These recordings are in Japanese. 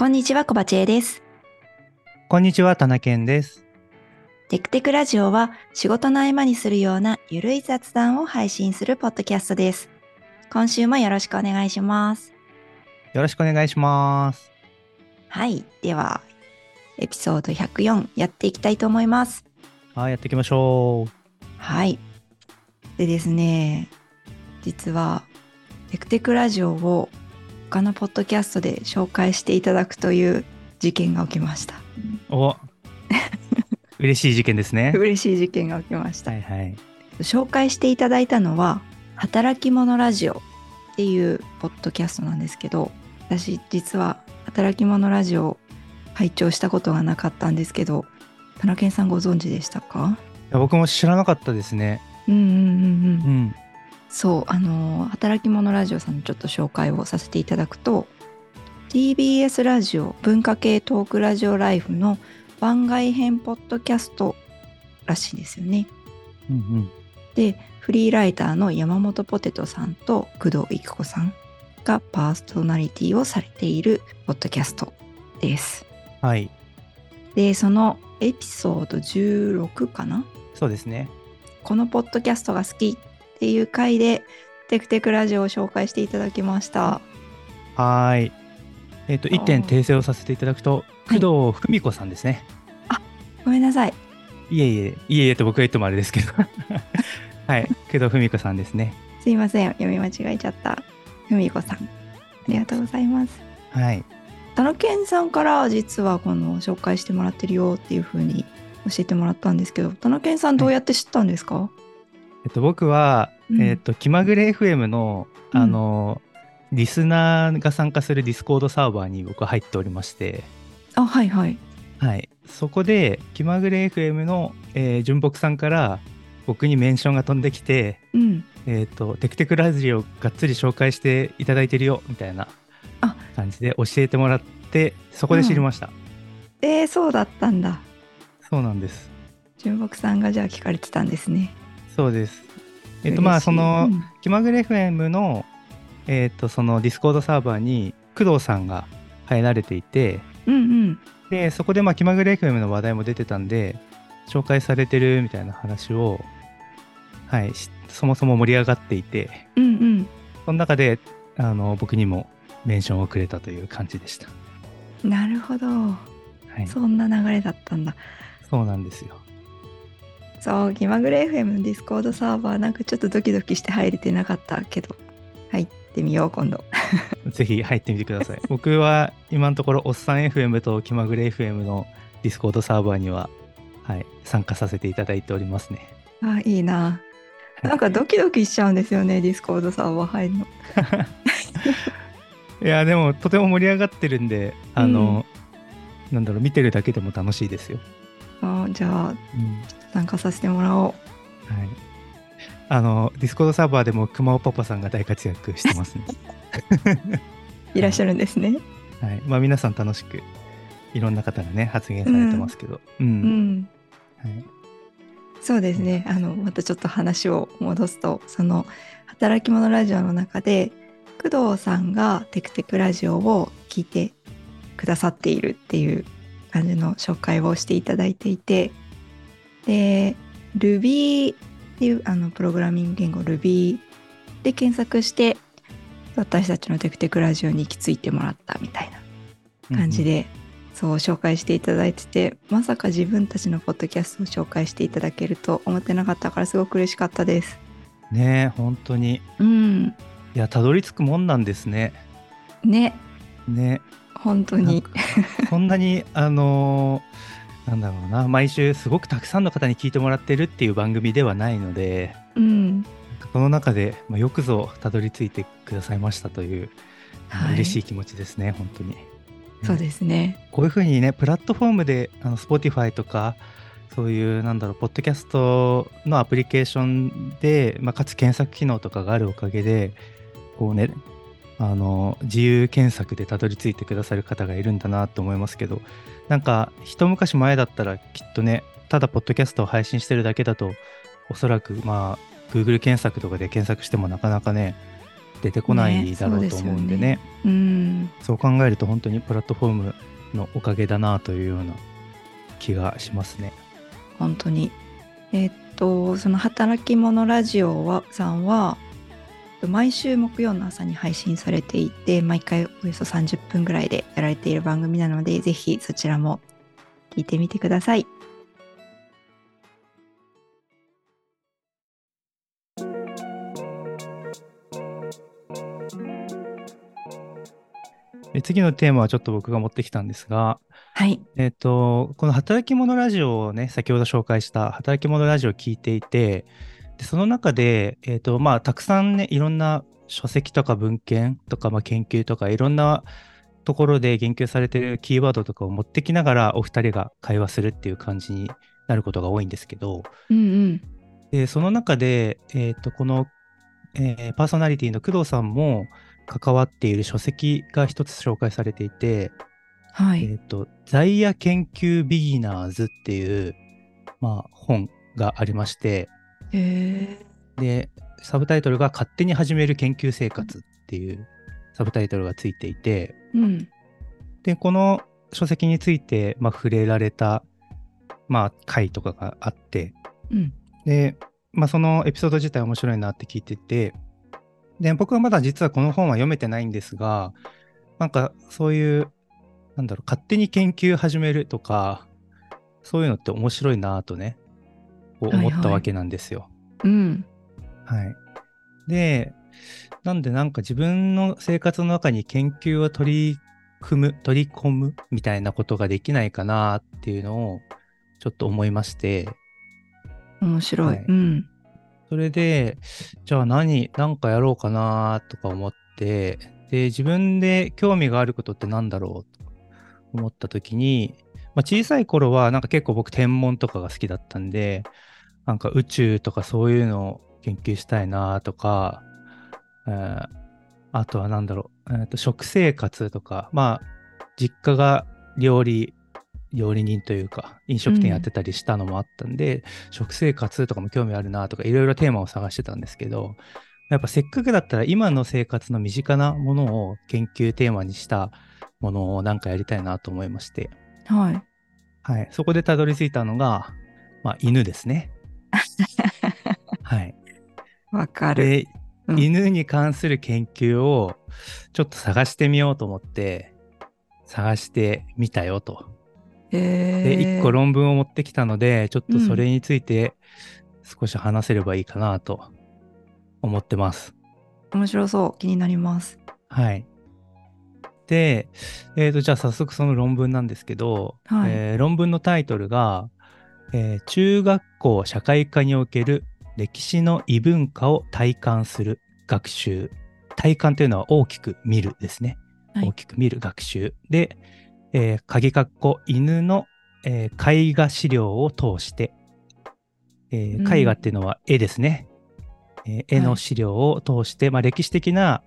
こんにちは、小鉢江です。こんにちは、田中健です。テクテクラジオは仕事の合間にするようなゆるい雑談を配信するポッドキャストです。今週もよろしくお願いします。よろしくお願いします。はい、ではエピソード104やっていきたいと思います。はい、やっていきましょう。はい。でですね、実はテクテクラジオを他のポッドキャストで紹介していただくという事件が起きました。お、嬉しい事件ですね。嬉しい事件が起きました。はいはい。紹介していただいたのは働き者ラジオっていうポッドキャストなんですけど、私実は働き者ラジオを拝聴したことがなかったんですけど、田中さんご存知でしたか？いや、僕も知らなかったですね。うんうんうんうん。うん、そう、働き者ラジオさんのちょっと紹介をさせていただくと、 TBS ラジオ文化系トークラジオライフの番外編ポッドキャストらしいですよね、うんうん、でフリーライターの山本ポテトさんと工藤育子さんがパーソナリティをされているポッドキャストです。はい。でそのエピソード16かな、そうですね、このポッドキャストが好きっていう回でテクテクラジオを紹介していただきました。はい。1点訂正をさせていただくと、工藤文子さんですね。あ、ごめんなさい。いえいえと僕が言ってもあれですけどはい、工藤文子さんですね。すいません、読み間違えちゃった。文子さん、ありがとうございます。はい。田野健さんから実はこの紹介してもらってるよっていう風に教えてもらったんですけど、田野健さんどうやって知ったんですか？はい、僕は、気まぐれ FM の、リスナーが参加するディスコードサーバーに僕は入っておりまして、あ、はいはいはい、そこで気まぐれ FM の、純木さんから僕にメンションが飛んできて、テクテクラジオがっつり紹介していただいてるよみたいな感じで教えてもらって、そこで知りました、うん、そうだったんだ。そうなんです。純木さんがじゃあ聞かれてたんですね。そうです。まあその気まぐれ FM の、そのディスコードサーバーに工藤さんが入られていて、うんうん、でそこでまあ気まぐれ FM の話題も出てたんで紹介されてるみたいな話を、はい、そもそも盛り上がっていて、うんうん、その中で僕にもメンションをくれたという感じでした。なるほど、はい、そんな流れだったんだ。そうなんですよ。そう、気まぐれ FM のディスコードサーバーなんかちょっとドキドキして入れてなかったけど、入ってみよう今度ぜひ入ってみてください僕は今のところおっさん FM と気まぐれ FM のディスコードサーバーには、はい、参加させていただいておりますね。あ、いいな。なんかドキドキしちゃうんですよねディスコードサーバー入るのいやでもとても盛り上がってるんで、なんだろう、見てるだけでも楽しいですよ。あ、じゃあ、参加させてもらおう。はい、ディスコードサーバーでも熊尾パパさんが大活躍してますねいらっしゃるんですね。はい、まあ、皆さん楽しくいろんな方がね発言されてますけど、はい、そうですね、またちょっと話を戻すと、その働き者ラジオの中で工藤さんがテクテクラジオを聞いてくださっているっていう感じの紹介をしていただいていて、で Ruby っていうプログラミング言語 Ruby で検索して私たちのテクテクラジオに行き着いてもらったみたいな感じで、そう紹介していただいてて、まさか自分たちのポッドキャストを紹介していただけると思ってなかったからすごく嬉しかったですね。本当に、いや、たどり着くもんなんですね。ね本当にこんなになんだろうな、毎週すごくたくさんの方に聞いてもらってるっていう番組ではないので、その中で、まあ、よくぞたどり着いてくださいましたという、嬉しい気持ちですね本当に、そうですね。こういうふうにねプラットフォームでSpotify とかそういうなんだろうポッドキャストのアプリケーションで、かつ検索機能とかがあるおかげでこうね自由検索でたどり着いてくださる方がいるんだなと思いますけど、なんか一昔前だったらきっとね、ただポッドキャストを配信してるだけだとおそらくまあ Google 検索とかで検索してもなかなかね出てこないだろうと思うんで ね、そう考えると本当にプラットフォームのおかげだなというような気がしますね。本当にその働き者ラジオさんは毎週木曜の朝に配信されていて、毎回およそ30分ぐらいでやられている番組なので、ぜひそちらも聞いてみてください。次のテーマはちょっと僕が持ってきたんですが、はい、この働き者ラジオをね、先ほど紹介した働き者ラジオを聞いていて、でその中で、たくさんね、いろんな書籍とか文献とか、研究とかいろんなところで言及されているキーワードとかを持ってきながらお二人が会話するっていう感じになることが多いんですけど、でその中で、この、パーソナリティの工藤さんも関わっている書籍が一つ紹介されていて、在野研究ビギナーズっていう、本がありまして、でサブタイトルが勝手に始める研究生活っていうサブタイトルがついていて、でこの書籍について、触れられた、回とかがあって、で、そのエピソード自体面白いなって聞いてて、で僕はまだ実はこの本は読めてないんですが、そういう勝手に研究始めるとかそういうのって面白いなとね思ったわけなんですよ。でなんで自分の生活の中に研究を取り込むみたいなことができないかなっていうのをちょっと思いまして、面白い、それでじゃあ何かやろうかなとか思って、で自分で興味があることってなんだろうと思った時に、小さい頃は結構僕天文とかが好きだったんで、宇宙とかそういうのを研究したいなとか、あとは食生活とか、実家が料理人というか飲食店やってたりしたのもあったんで、食生活とかも興味あるなとかいろいろテーマを探してたんですけど、やっぱせっかくだったら今の生活の身近なものを研究テーマにしたものをやりたいなと思いまして、そこでたどり着いたのが、犬ですね。わかる。で、犬に関する研究をちょっと探してみようと思って探してみたよと。で1個論文を持ってきたので、ちょっとそれについて少し話せればいいかなと思ってます。面白そう、気になります。で、じゃあ早速その論文なんですけど、論文のタイトルが、中学校社会科における歴史の異文化を体感する学習。体感というのは大きく見るですね、大きく見る学習で、鍵括弧犬の、絵画資料を通して、絵画っていうのは絵ですね、絵の資料を通して、歴史的な、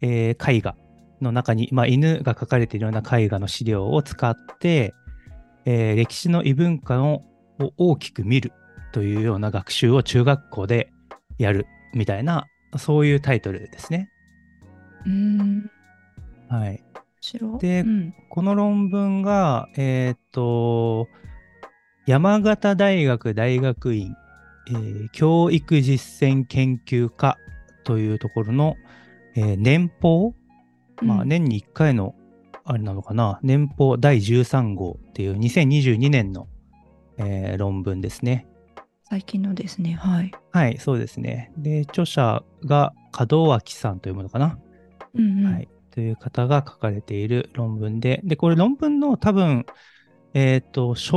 絵画の中に、犬が描かれているような絵画の資料を使って、歴史の異文化を大きく見るというような学習を中学校でやるみたいな、そういうタイトルですね。で、この論文が、山形大学大学院、教育実践研究科というところの、年報、年に1回のあれなのかな、年報第13号っていう2022年の、論文ですね。最近のですね。そうですね。で、著者が門脇さんというものかな。という方が書かれている論文で、これ論文の多分、ショ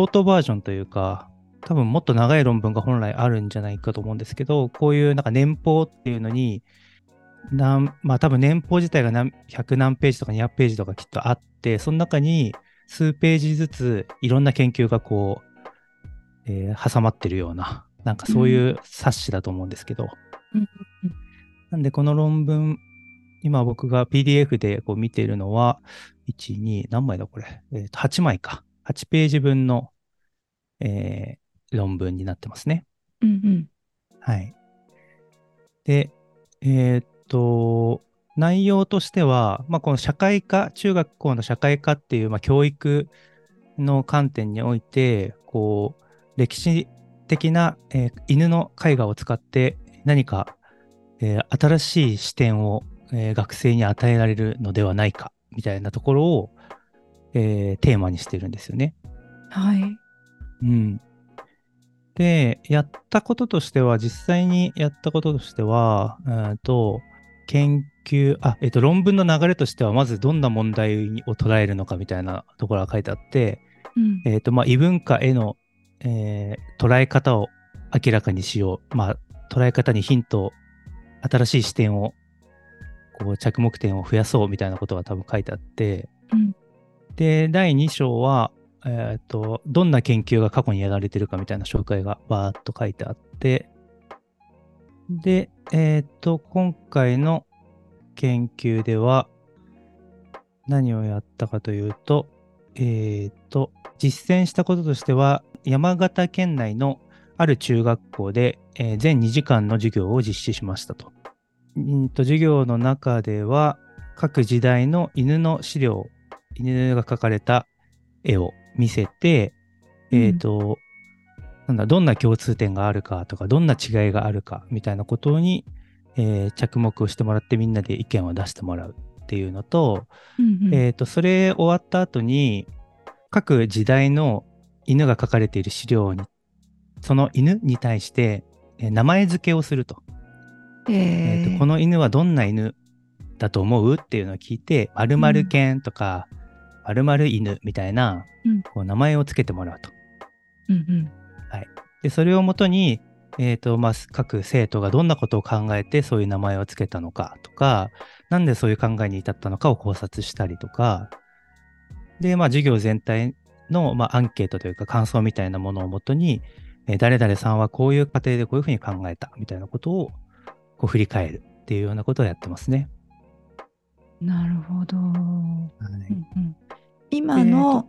ートバージョンというか、多分もっと長い論文が本来あるんじゃないかと思うんですけど、こういう年報っていうのに、多分年報自体が100何ページとか200ページとかきっとあって、その中に数ページずついろんな研究がこう、挟まってるような、そういう冊子だと思うんですけど。なんでこの論文、今僕が PDF でこう見ているのは、1、2、何枚だこれ、8枚か。8ページ分の、論文になってますね。で、内容としては、まあ、この社会科、中学校の社会科っていう、まあ、教育の観点において、こう、歴史的な、犬の絵画を使って何か、新しい視点を、学生に与えられるのではないか、みたいなところを、テーマにしてるんですよね。はい。うん。で、やったこととしては、論文の流れとしては、まずどんな問題を捉えるのかみたいなところが書いてあって、うん異文化への、捉え方を明らかにしよう、まあ、捉え方にヒントを、新しい視点をこう着目点を増やそうみたいなことが多分書いてあって、うん、で第2章は、どんな研究が過去にやられてるかみたいな紹介がバーッと書いてあってで、今回の研究では何をやったかというと、実践したこととしては山形県内のある中学校で、全2時間の授業を実施しましたと。授業の中では各時代の犬の資料、犬が描かれた絵を見せて、どんな共通点があるかとかどんな違いがあるかみたいなことに、着目をしてもらってみんなで意見を出してもらうっていうのと、それ終わった後に各時代の犬が描かれている資料にその犬に対して、名前付けをすると。この犬はどんな犬だと思うっていうのを聞いて〇〇犬とか、〇〇犬みたいな、こう名前をつけてもらうと、はい、でそれをもとに、各生徒がどんなことを考えてそういう名前をつけたのかとかなんでそういう考えに至ったのかを考察したりとかで、まあ、授業全体の、アンケートというか感想みたいなものをもとに、誰々さんはこういう過程でこういうふうに考えたみたいなことをこう振り返るっていうようなことをやってますね。なるほど、はい今の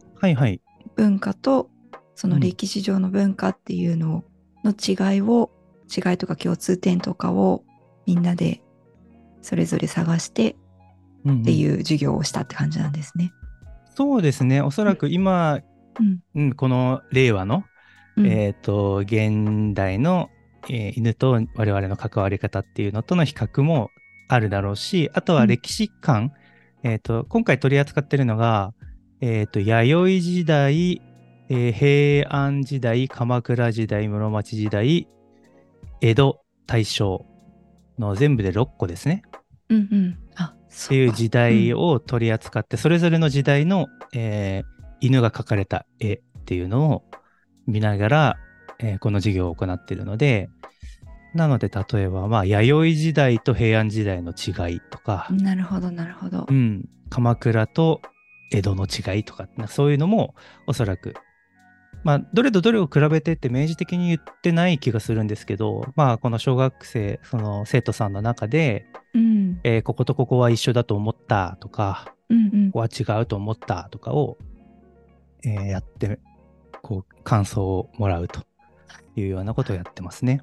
文化とその歴史上の文化っていうのの違いとか共通点とかをみんなでそれぞれ探してっていう授業をしたって感じなんですね。そうですね。おそらく今、この令和の、現代の犬と我々の関わり方っていうのとの比較もあるだろうし、あとは歴史観、今回取り扱ってるのが、弥生時代、平安時代、鎌倉時代、室町時代、江戸、大正の全部で6個ですね。っていう時代を取り扱って、それぞれの時代の、犬が描かれた絵っていうのを見ながら、この授業を行っているので、なので例えば、弥生時代と平安時代の違いとか、なるほど、鎌倉と江戸の違いとかそういうのもおそらく、どれとどれを比べてって明示的に言ってない気がするんですけど、この小学生その生徒さんの中で、こことここは一緒だと思ったとか、ここは違うと思ったとかを、やってこう感想をもらうというようなことをやってますね。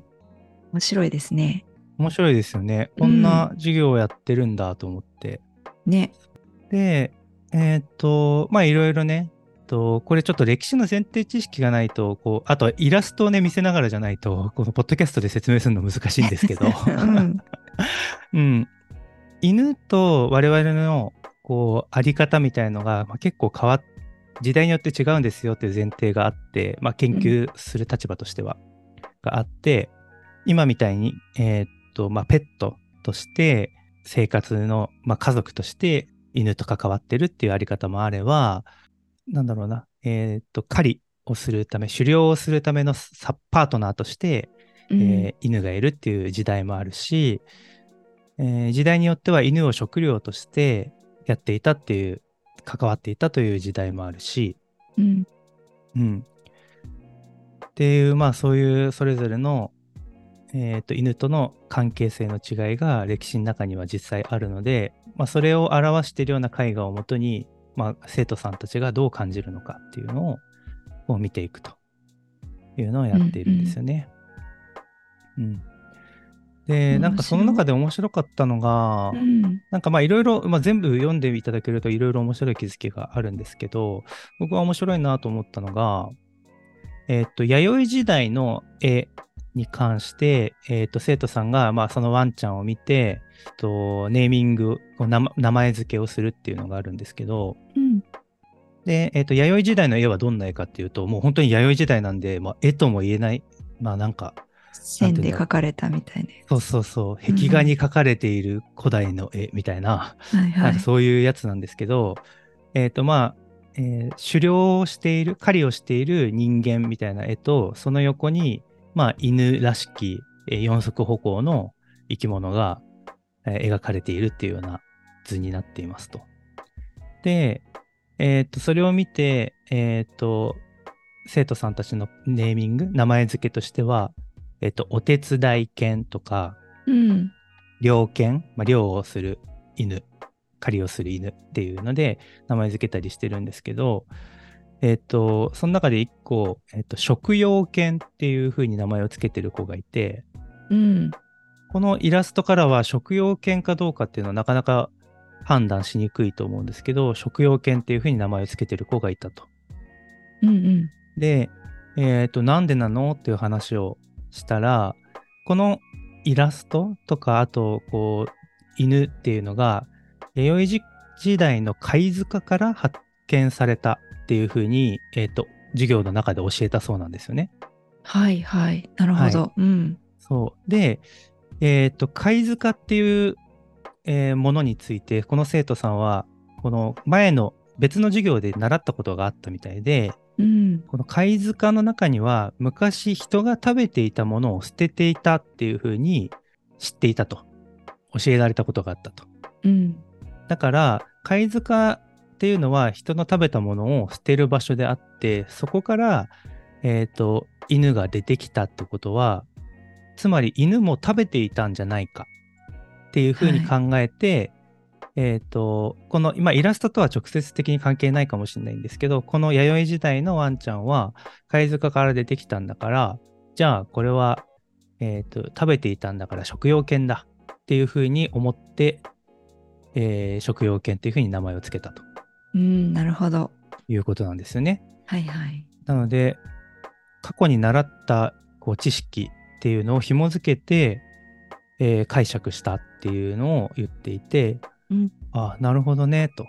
面白いですね。面白いですよね。こんな授業をやってるんだと思って。で、いろいろね、これちょっと歴史の前提知識がないと、こう、あとイラストをね、見せながらじゃないと、このポッドキャストで説明するの難しいんですけど。犬と我々の、こう、あり方みたいのが、結構時代によって違うんですよっていう前提があって、研究する立場としては、があって、今みたいに、ペットとして生活の、家族として犬と関わってるっていうあり方もあれば、狩りをするため、狩猟をするためのパートナーとして、犬がいるっていう時代もあるし、時代によっては犬を食料としてやっていたっていう、関わっていたという時代もあるし、っていう、そういうそれぞれの犬との関係性の違いが歴史の中には実際あるので、それを表しているような絵画をもとに、生徒さんたちがどう感じるのかっていうのを見ていくというのをやっているんですよね。で、なんかその中で面白かったのが、なんかまあいろいろ、まあ、全部読んでいただけるといろいろ面白い気づきがあるんですけど、僕は面白いなと思ったのが、弥生時代の絵に関して、生徒さんが、まあ、そのワンちゃんを見て、ネーミング、名前付けをするっていうのがあるんですけど、で、弥生時代の絵はどんな絵かっていうと、もう本当に弥生時代なんで、まあ、絵とも言えない、まあなんか、線で描かれたみたいな。そうそうそう、壁画に描かれている古代の絵みたいな、なんかそういうやつなんですけど、まあ、狩猟をしている、狩りをしている人間みたいな絵と、その横に、まあ、犬らしき四足歩行の生き物が描かれているっていうような図になっていますと。で、それを見て、生徒さんたちのネーミング、名前付けとしては、お手伝い犬とか、猟犬、まあ、猟をする犬、狩りをする犬っていうので名前付けたりしてるんですけど、その中で1個、食用犬っていう風に名前を付けてる子がいて、このイラストからは食用犬かどうかっていうのはなかなか判断しにくいと思うんですけど、食用犬っていう風に名前を付けてる子がいたと。で、なんでなのっていう話をしたら、このイラストとか、あとこう犬っていうのが弥生時代の貝塚から発見されたっていうふうに、授業の中で教えたそうなんですよね。はいはい、なるほど。そうで、貝塚っていう、ものについて、この生徒さんはこの前の別の授業で習ったことがあったみたいで、この貝塚の中には昔人が食べていたものを捨てていたっていうふうに知っていたと、教えられたことがあったと。だから貝塚っていうのは人の食べたものを捨てる場所であって、そこから、犬が出てきたってことは、つまり犬も食べていたんじゃないかっていうふうに考えて、この今イラストとは直接的に関係ないかもしれないんですけど、この弥生時代のワンちゃんは貝塚から出てきたんだから、じゃあこれは、食べていたんだから食用犬だっていうふうに思って、食用犬っていうふうに名前をつけたと。なるほど。いうことなんですよね。はいはい。なので過去に習ったこう知識っていうのを紐付けて、解釈したっていうのを言っていて、あ、なるほどねと。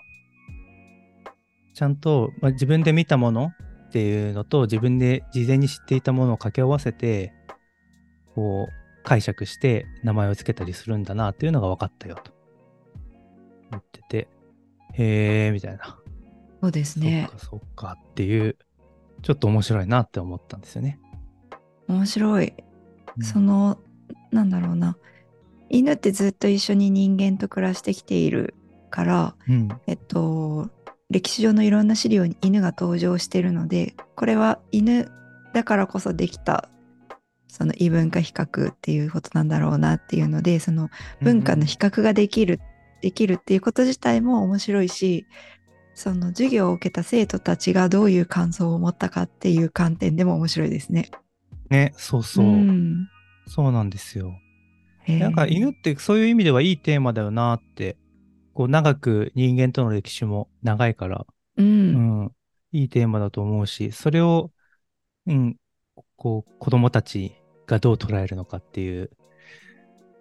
ちゃんと、まあ、自分で見たものっていうのと自分で事前に知っていたものを掛け合わせてこう解釈して名前をつけたりするんだなっていうのが分かったよと言ってて、へえみたいな。そうですね。そっかっていう、ちょっと面白いなって思ったんですよね。面白い。その、なんだろうな、犬ってずっと一緒に人間と暮らしてきているから、歴史上のいろんな資料に犬が登場しているので、これは犬だからこそできたその異文化比較っていうことなんだろうなっていうので、その文化の比較ができるっていうこと自体も面白いし、その授業を受けた生徒たちがどういう感想を持ったかっていう観点でも面白いですね。ね、そうそう、そうなんですよ。なんか犬ってそういう意味ではいいテーマだよなって、こう長く人間との歴史も長いから、いいテーマだと思うし、それを、こう子どもたちがどう捉えるのかっていう、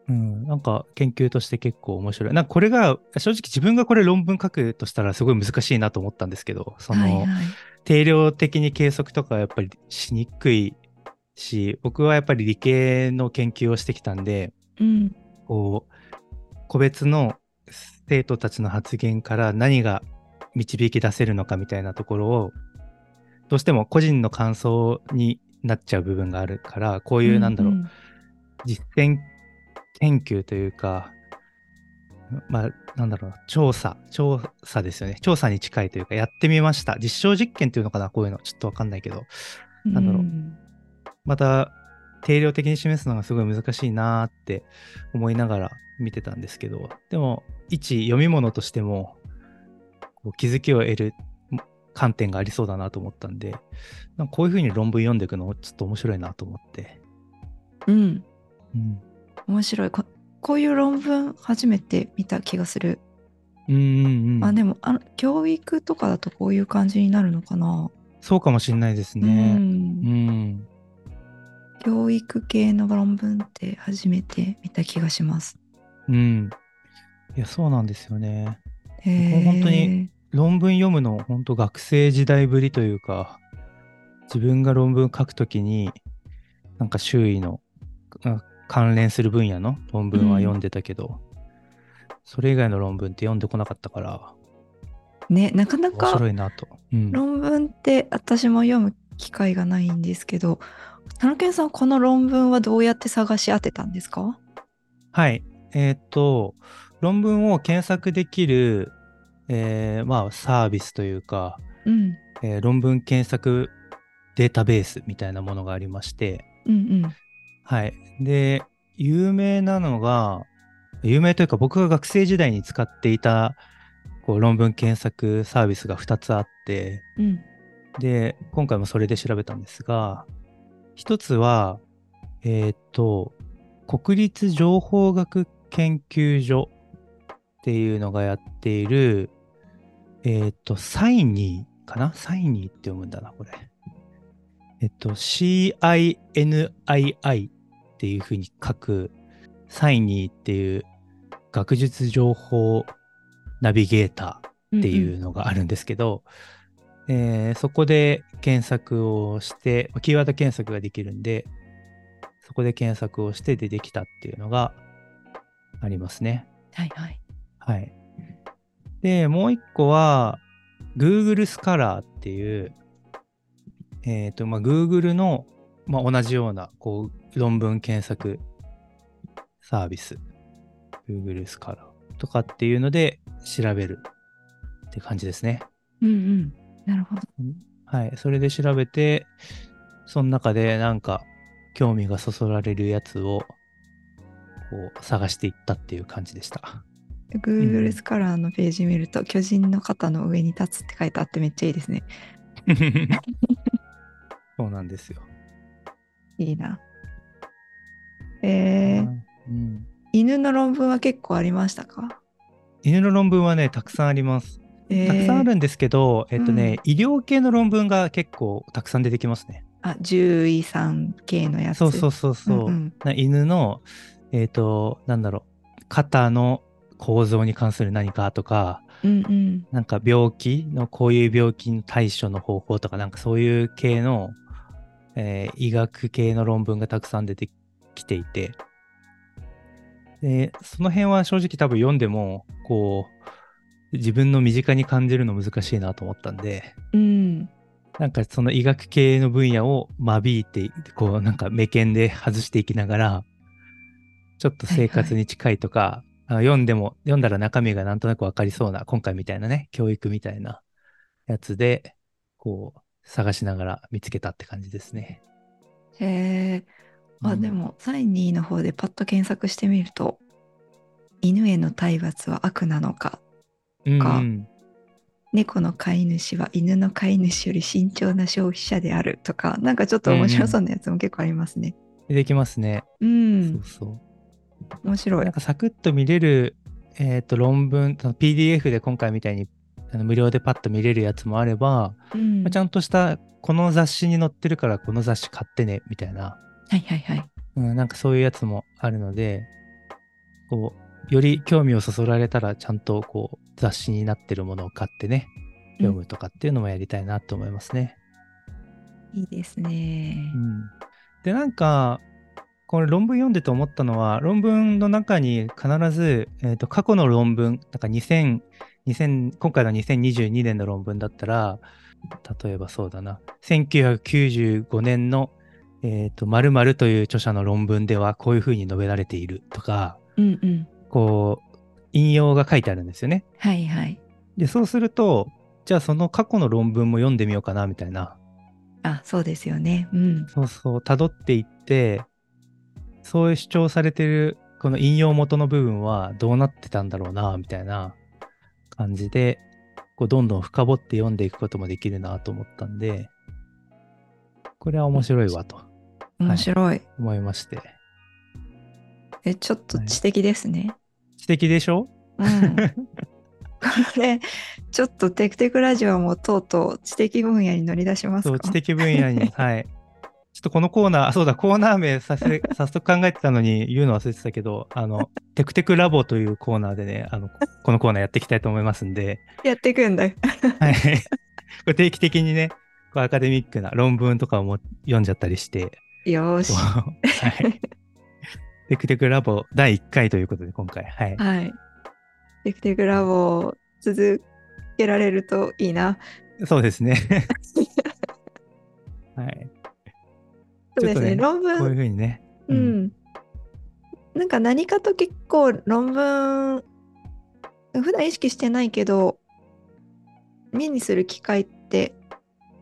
なんか研究として結構面白い。なんかこれが正直自分がこれ論文書くとしたらすごい難しいなと思ったんですけど、その、定量的に計測とかやっぱりしにくいし、僕はやっぱり理系の研究をしてきたんで、こう個別の生徒たちの発言から何が導き出せるのかみたいなところを、どうしても個人の感想になっちゃう部分があるから、こういうなんだろう、実践研究というか、まあなんだろう、調査ですよね。調査に近いというか、やってみました、実証実験っていうのかな、こういうのちょっと分かんないけど、なんだろう、また定量的に示すのがすごい難しいなって思いながら見てたんですけど、でも一読み物としてもこう気づきを得る観点がありそうだなと思ったんで、なんかこういうふうに論文読んでいくのちょっと面白いなと思って、面白い。こういう論文初めて見た気がする。まあでも教育とかだとこういう感じになるのかな。そうかもしれないですね。教育系の論文って初めて見た気がします。いやそうなんですよね。本当に論文読むの本当学生時代ぶりというか、自分が論文書くときになんか周囲の関連する分野の論文は読んでたけど、それ以外の論文って読んでこなかったからね、なかなか面白いなと、論文って私も読む機会がないんですけど、田野健さんこの論文はどうやって探し当てたんですか？はい、論文を検索できる、まあ、サービスというか、論文検索データベースみたいなものがありまして、はい、で有名というか僕が学生時代に使っていたこう論文検索サービスが2つあって、で今回もそれで調べたんですが、一つは国立情報学研究所っていうのがやっているCiNiiかな、CiNiiって読むんだなこれ。CINII っていうふうに書くCiNiiっていう学術情報ナビゲーターっていうのがあるんですけど、そこで検索をしてキーワード検索ができるんで、そこで検索をして出てきたっていうのがありますね。はい。でもう一個は Google Scholar っていう、まあ、Google の、まあ、同じようなこう論文検索サービス Google Scholar とかっていうので調べるって感じですね。なるほど。はい、それで調べて、その中でなんか興味がそそられるやつをこう探していったっていう感じでした。Google Scholar のページ見ると、巨人の肩の上に立つって書いてあってめっちゃいいですね。そうなんですよ。いいな。犬の論文は結構ありましたか？犬の論文はね、たくさんあります。たくさんあるんですけど、医療系の論文が結構たくさん出てきますね。獣医さん系のやつ。そう。犬のなんだろう、肩の構造に関する何かとか、なんか病気のこういう病気の対処の方法とか、なんかそういう系の、医学系の論文がたくさん出てきていて、でその辺は正直多分読んでもこう自分の身近に感じるの難しいなと思ったんで、なんかその医学系の分野を間引いてこうなんか目見で外していきながら、ちょっと生活に近いとか、読んだら中身がなんとなく分かりそうな、今回みたいなね、教育みたいなやつでこう探しながら見つけたって感じですね。でもCiNiiの方でパッと検索してみると、犬への体罰は悪なのか、猫の飼い主は犬の飼い主より慎重な消費者であるとか、なんかちょっと面白そうなやつも結構ありますね。出てきますね。そう面白い。なんかサクッと見れる、論文 PDF で今回みたいに無料でパッと見れるやつもあれば、まあ、ちゃんとしたこの雑誌に載ってるからこの雑誌買ってねみたいな、なんかそういうやつもあるので、こうより興味をそそられたらちゃんとこう雑誌になってるものを買ってね、読むとかっていうのもやりたいなと思いますね。いいですね。でなんかこれ論文読んでと思ったのは、論文の中に必ず、過去の論文なんか今回の2022年の論文だったら、例えばそうだな、1995年の〇〇という著者の論文ではこういうふうに述べられているとか、こう引用が書いてあるんですよね。でそうすると、じゃあその過去の論文も読んでみようかなみたいな。そうですよね。辿っていって、そういう主張されてるこの引用元の部分はどうなってたんだろうなみたいな感じで、こうどんどん深掘って読んでいくこともできるなと思ったんで、これは面白いわと、面白い、思いまして。ちょっと知的ですね、はい、知的でしょ、うん、これちょっとテクテクラジオもとうとう知的分野に乗り出しますか。そう、知的分野にはいちょっとこのコーナー、そうだ、コーナー名早速考えてたのに言うの忘れてたけど、テクテクラボというコーナーでね、このコーナーやっていきたいと思いますんで。やっていくんだ。はい。これ定期的にね、こうアカデミックな論文とかをも読んじゃったりして。よーし。はい。テクテクラボ第1回ということで、今回。はい。はい。テクテクラボを続けられるといいな。そうですね。はい。そうですね、論文こういうふうにね、うん、なんか何かと結構論文普段意識してないけど目にする機会って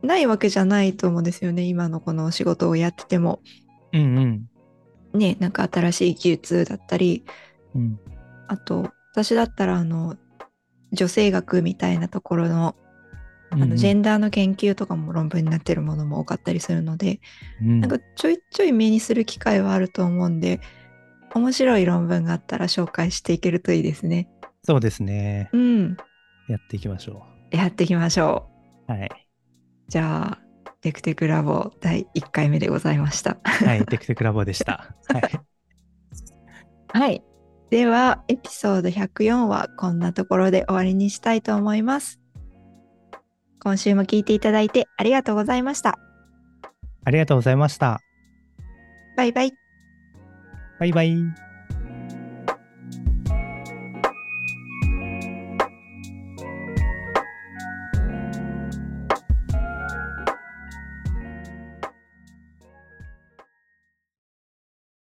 ないわけじゃないと思うんですよね、今のこの仕事をやってても、うんうん、ね、なんか新しい技術だったり、うん、あと私だったら女性学みたいなところのジェンダーの研究とかも論文になってるものも多かったりするので、うん、なんかちょいちょい目にする機会はあると思うんで、面白い論文があったら紹介していけるといいですね。そうですね、うん、やっていきましょう、やっていきましょう。はい。じゃあテクテクラボ第1回目でございました。はい、テクテクラボでしたはい、はい、ではエピソード104はこんなところで終わりにしたいと思います。今週も聞いていただいてありがとうございました。ありがとうございました。バイバイ。バイバイ。